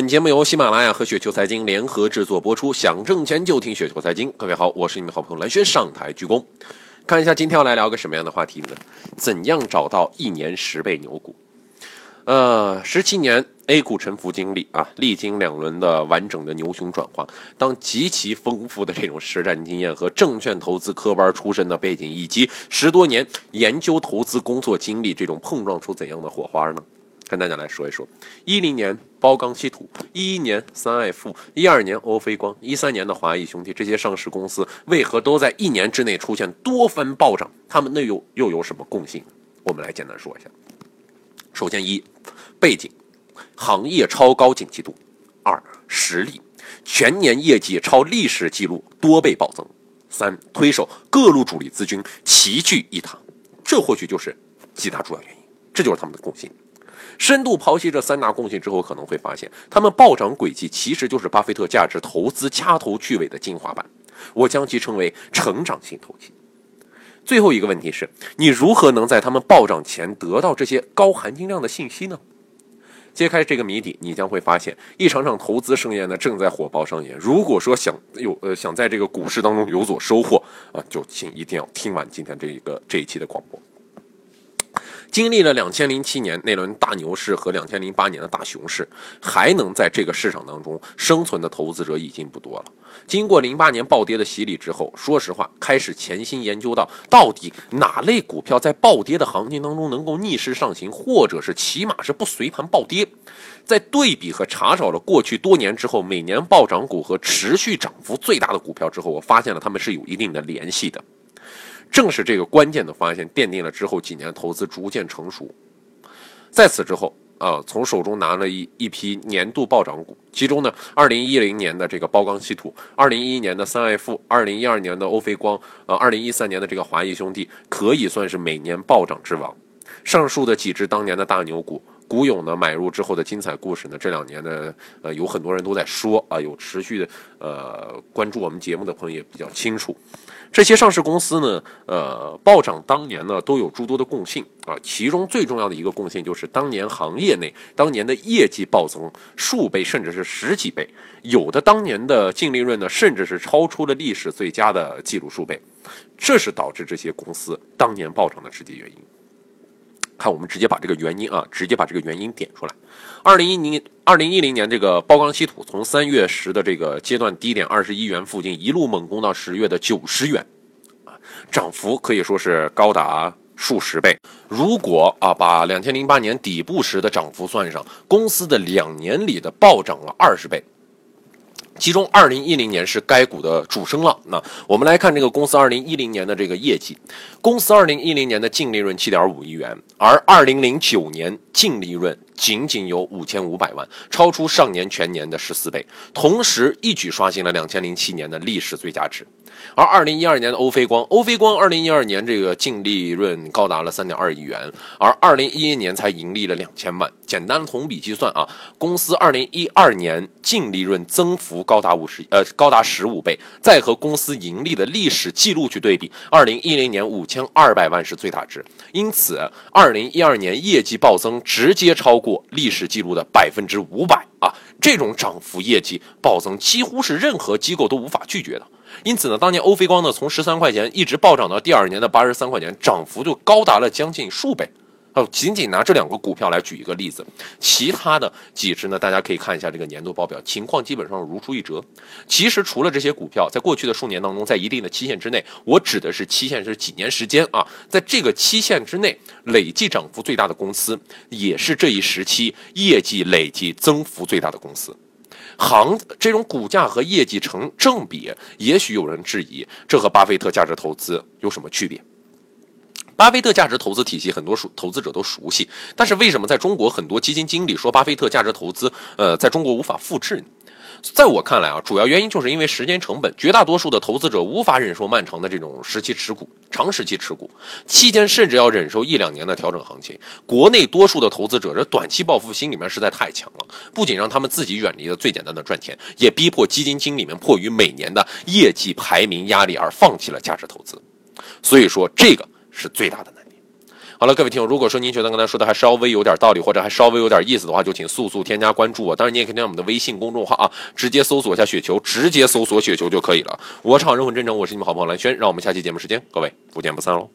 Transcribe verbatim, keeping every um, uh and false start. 本节目由喜马拉雅和雪球财经联合制作播出，想挣钱就听雪球财经。各位好，我是你们好朋友蓝轩，上台鞠躬。看一下今天要来聊个什么样的话题呢？怎样找到一年十倍牛股？呃，十七年 A 股沉浮经历啊，历经两轮的完整的牛熊转化，当极其丰富的这种实战经验和证券投资科班出身的背景，以及十多年研究投资工作经历，这种碰撞出怎样的火花呢？跟大家来说一说，一零年包钢稀土，一一年三爱富，一二年欧菲光，一三年的华谊兄弟，这些上市公司为何都在一年之内出现多番暴涨？他们内又又有什么共性？我们来简单说一下。首先一，背景，行业超高景气度；二，实力，全年业绩超历史记录，多倍暴增；三，推手，各路主力资金齐聚一堂。这或许就是几大主要原因，这就是他们的共性。深度剖析这三大共性之后，可能会发现他们暴涨轨迹其实就是巴菲特价值投资掐头去尾的精华版，我将其称为成长性投机。最后一个问题是，你如何能在他们暴涨前得到这些高含金量的信息呢？揭开这个谜底，你将会发现一场场投资盛宴呢正在火爆上演。如果说想有呃想在这个股市当中有所收获啊，就请一定要听完今天这一个这一期的广播。经历了二零零七年那轮大牛市和二零零八年的大熊市，还能在这个市场当中生存的投资者已经不多了。经过零八年暴跌的洗礼之后，说实话，开始潜心研究到到底哪类股票在暴跌的行情当中能够逆势上行，或者是起码是不随盘暴跌。在对比和查找了过去多年之后每年暴涨股和持续涨幅最大的股票之后，我发现了它们是有一定的联系的。正是这个关键的发现，奠定了之后几年投资逐渐成熟。在此之后啊，从手中拿了一一批年度暴涨股，其中呢，二零一零年的这个包钢稀土，二零一一年的三爱富，二零一二年的欧菲光，啊，二零一三年的这个华谊兄弟，可以算是每年暴涨之王。上述的几只当年的大牛股，股友呢买入之后的精彩故事呢，这两年呢，呃，有很多人都在说啊，有持续的呃关注我们节目的朋友也比较清楚。这些上市公司呢，呃，暴涨当年呢都有诸多的共性啊，其中最重要的一个共性就是当年行业内当年的业绩暴增数倍甚至是十几倍，有的当年的净利润呢甚至是超出了历史最佳的记录数倍，这是导致这些公司当年暴涨的直接原因。看，我们直接把这个原因啊，直接把这个原因点出来。二零一零二零一零年，这个包钢稀土从三月十的这个阶段低点二十一元附近一路猛攻到十月的九十元，涨幅可以说是高达数十倍。如果啊把两千零八年底部时的涨幅算上，公司的两年里的暴涨了二十倍。其中二零一零年是该股的主升浪。那我们来看这个公司二零一零年的这个业绩，公司二零一零年的净利润 七点五 亿元，而二零零九年净利润仅仅有五千五百万，超出上年全年的十四倍，同时一举刷新了二零零七年的历史最佳值。而二零一二年的欧菲光，欧菲光二零一二年这个净利润高达了 三点二 亿元，而二零一一年才盈利了两千万。简单同比计算啊，公司二零一二年净利润增幅高达十五倍，再和公司盈利的历史记录去对比，二零一零年五千二百万是最大值，因此二零一二年业绩暴增直接超过历史记录的 百分之五百 啊！这种涨幅业绩暴增几乎是任何机构都无法拒绝的。因此呢，当年欧菲光呢从十三块钱一直暴涨到第二年的八十三块钱，涨幅就高达了将近数倍。哦，仅仅拿这两个股票来举一个例子，其他的几只呢，大家可以看一下这个年度报表，情况基本上如出一辙。其实除了这些股票，在过去的数年当中，在一定的期限之内，我指的是期限是几年时间啊，在这个期限之内累计涨幅最大的公司，也是这一时期业绩累计增幅最大的公司。行这种股价和业绩成正比，也许有人质疑这和巴菲特价值投资有什么区别。巴菲特价值投资体系很多投资者都熟悉，但是为什么在中国很多基金经理说巴菲特价值投资呃，在中国无法复制呢？在我看来啊，主要原因就是因为时间成本，绝大多数的投资者无法忍受漫长的这种时期持股，长时期持股期间甚至要忍受一两年的调整行情。国内多数的投资者这短期报复心里面实在太强了，不仅让他们自己远离了最简单的赚钱，也逼迫基金经理们迫于每年的业绩排名压力而放弃了价值投资。所以说这个是最大的难点。好了，各位听友，如果说您觉得刚才说的还稍微有点道理，或者还稍微有点意思的话，就请速速添加关注我。当然你也可以添加我们的微信公众号啊，直接搜索一下雪球，直接搜索雪球就可以了。我是好人混真诚，我是你们好朋友蓝轩，让我们下期节目时间，各位不见不散喽。